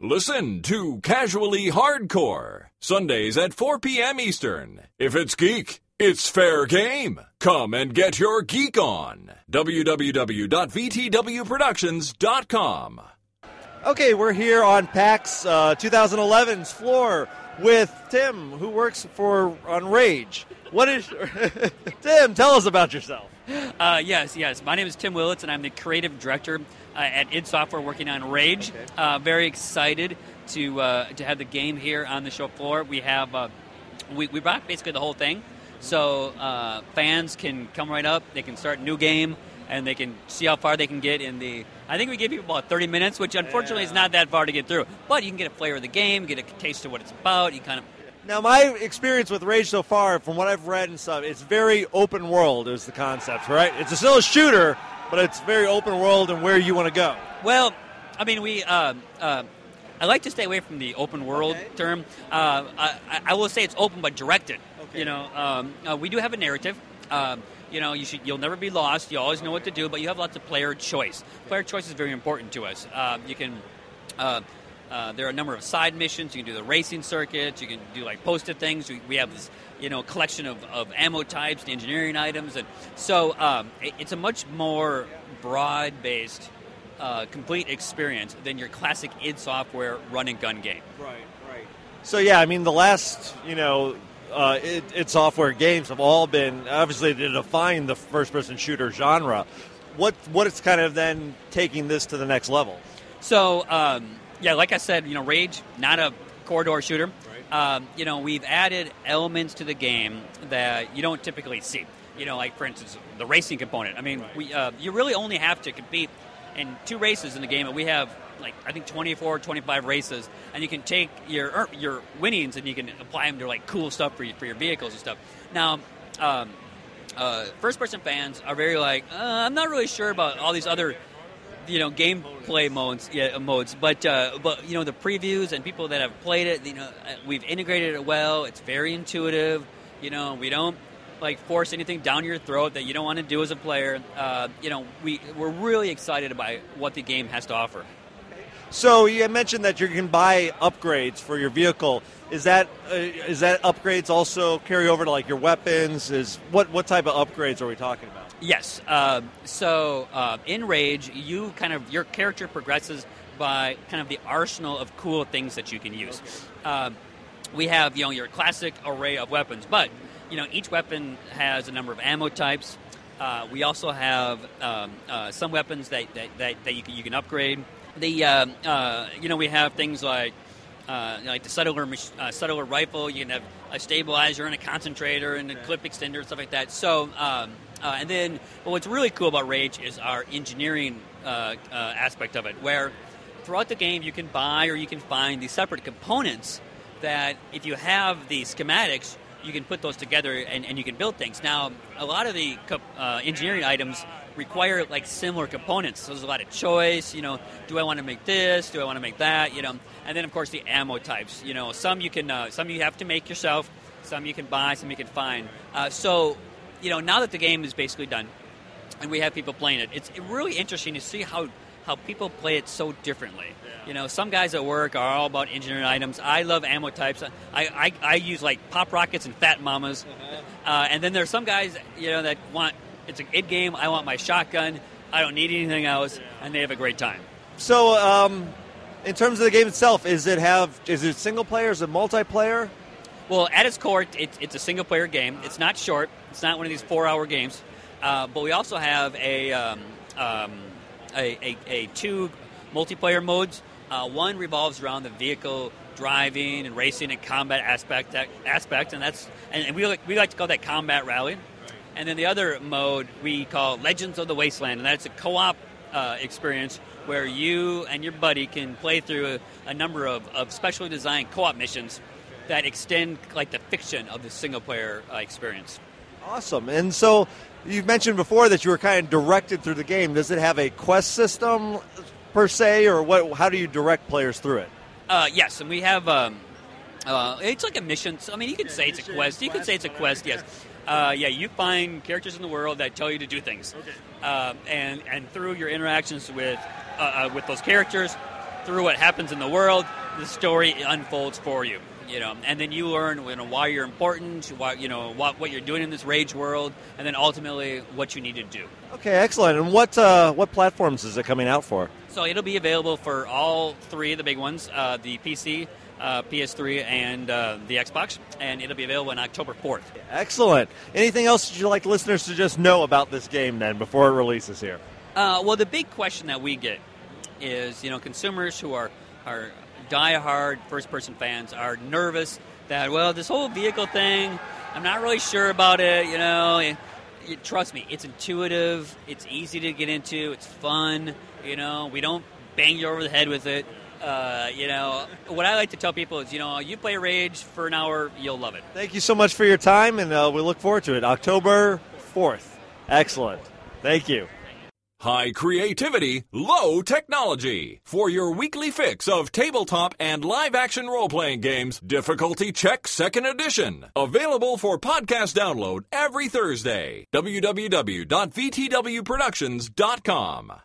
Listen to Casually Hardcore, Sundays at 4 p.m. Eastern. If it's geek, it's fair game. Come and get your geek on. www.vtwproductions.com. Okay, we're here on PAX 2011's floor with Tim, who works on Rage. What is Tim? Tell us about yourself. Yes. My name is Tim Willits, and I'm the creative director at id Software, working on Rage. Okay. Very excited to have the game here on the show floor. We have we brought basically the whole thing, so fans can come right up. They can start a new game, and they can see how far they can get in the... I think we gave people about 30 minutes, which unfortunately is not that far to get through. But you can get a flavor of the game, get a taste of what it's about. You kind of... Now, my experience with Rage so far, from what I've read and stuff, it's very open world is the concept, right? It's still a shooter, but it's very open world and where you want to go. Well, I mean, I like to stay away from the open world term. I will say it's open but directed. Okay. You know, we do have a narrative. You know, you'll never be lost. You always know what to do, but you have lots of player choice. Player choice is very important to us. You can... there are a number of side missions. You can do the racing circuit. You can do, like, posted things. We have this, you know, collection of ammo types, the engineering items. And so it's a much more broad-based, complete experience than your classic id Software run-and-gun game. Right. So, yeah, I mean, the last, you know... id Software games have all been, obviously, to define the first-person shooter genre. What is kind of then taking this to the next level? So, yeah, like I said, you know, Rage, not a corridor shooter. Right. You know, we've added elements to the game that you don't typically see. You know, like, for instance, the racing component. I mean, you really only have to compete in 2 races in the game, and we have... like, I think 24, 25 races, and you can take your winnings and you can apply them to, like, cool stuff for your vehicles and stuff. Now, first-person fans are very like, I'm not really sure about all these other, you know, gameplay modes. But you know, the previews and people that have played it, you know, we've integrated it well. It's very intuitive. You know, we don't, like, force anything down your throat that you don't want to do as a player. You know, we're really excited about what the game has to offer. So you mentioned that you can buy upgrades for your vehicle. Is that upgrades also carry over to, like, your weapons? What type of upgrades are we talking about? Yes. So in Rage, your character progresses by kind of the arsenal of cool things that you can use. Okay. We have, you know, your classic array of weapons, but, you know, each weapon has a number of ammo types. We also have some weapons that you can upgrade. You know, we have things like the settler rifle. You can have a stabilizer and a concentrator and a clip extender and stuff like that. So, and then, but what's really cool about Rage is our engineering aspect of it, where throughout the game you can buy or you can find these separate components that, if you have the schematics, you can put those together and you can build things. Now, a lot of the engineering items require, like, similar components. So there's a lot of choice, you know, do I want to make this? Do I want to make that? You know, and then, of course, the ammo types. You know, some you have to make yourself, some you can buy, some you can find. So, you know, now that the game is basically done and we have people playing it, it's really interesting to see how people play it so differently. Yeah. You know, some guys at work are all about engineering items. I love ammo types. I use, like, Pop Rockets and Fat Mamas. Uh-huh. And then there's some guys, you know, that want... It's an id game. I want my shotgun. I don't need anything else, and they have a great time. So, in terms of the game itself, is it single player? Is it multiplayer? Well, at its core, it's a single player game. It's not short. It's not one of these 4-hour games. But we also have a 2 multiplayer modes. One revolves around the vehicle driving and racing and combat aspect, and that's we like to call that combat rally. And then the other mode we call Legends of the Wasteland, and that's a co-op experience where you and your buddy can play through a number of specially designed co-op missions that extend, like, the fiction of the single-player experience. Awesome. And so you've mentioned before that you were kind of directed through the game. Does it have a quest system per se, or what? How do you direct players through it? Yes, and we have it's like a mission. So, I mean, you can say it's a quest. You can say it's a quest, yes. You find characters in the world that tell you to do things. Okay. And through your interactions with those characters, through what happens in the world, the story unfolds for you. You know, and then you learn, you know, why you're important, why, you know, what you're doing in this Rage world, and then ultimately what you need to do. Okay, excellent. And what platforms is it coming out for? So it'll be available for all three of the big ones, the PC, PS3, and the Xbox, and it'll be available on October 4th. Excellent. Anything else that you'd like listeners to just know about this game then before it releases here? Well, the big question that we get is, you know, consumers who are die-hard first-person fans are nervous that, well, this whole vehicle thing, I'm not really sure about it, you know. Trust me, it's intuitive, it's easy to get into, it's fun, you know. We don't bang you over the head with it. You know, what I like to tell people is, you know, you play Rage for an hour, you'll love it. Thank you so much for your time, and we look forward to it. October 4th. Excellent. Thank you. High creativity, low technology. For your weekly fix of tabletop and live-action role-playing games, Difficulty Check 2nd Edition. Available for podcast download every Thursday. www.vtwproductions.com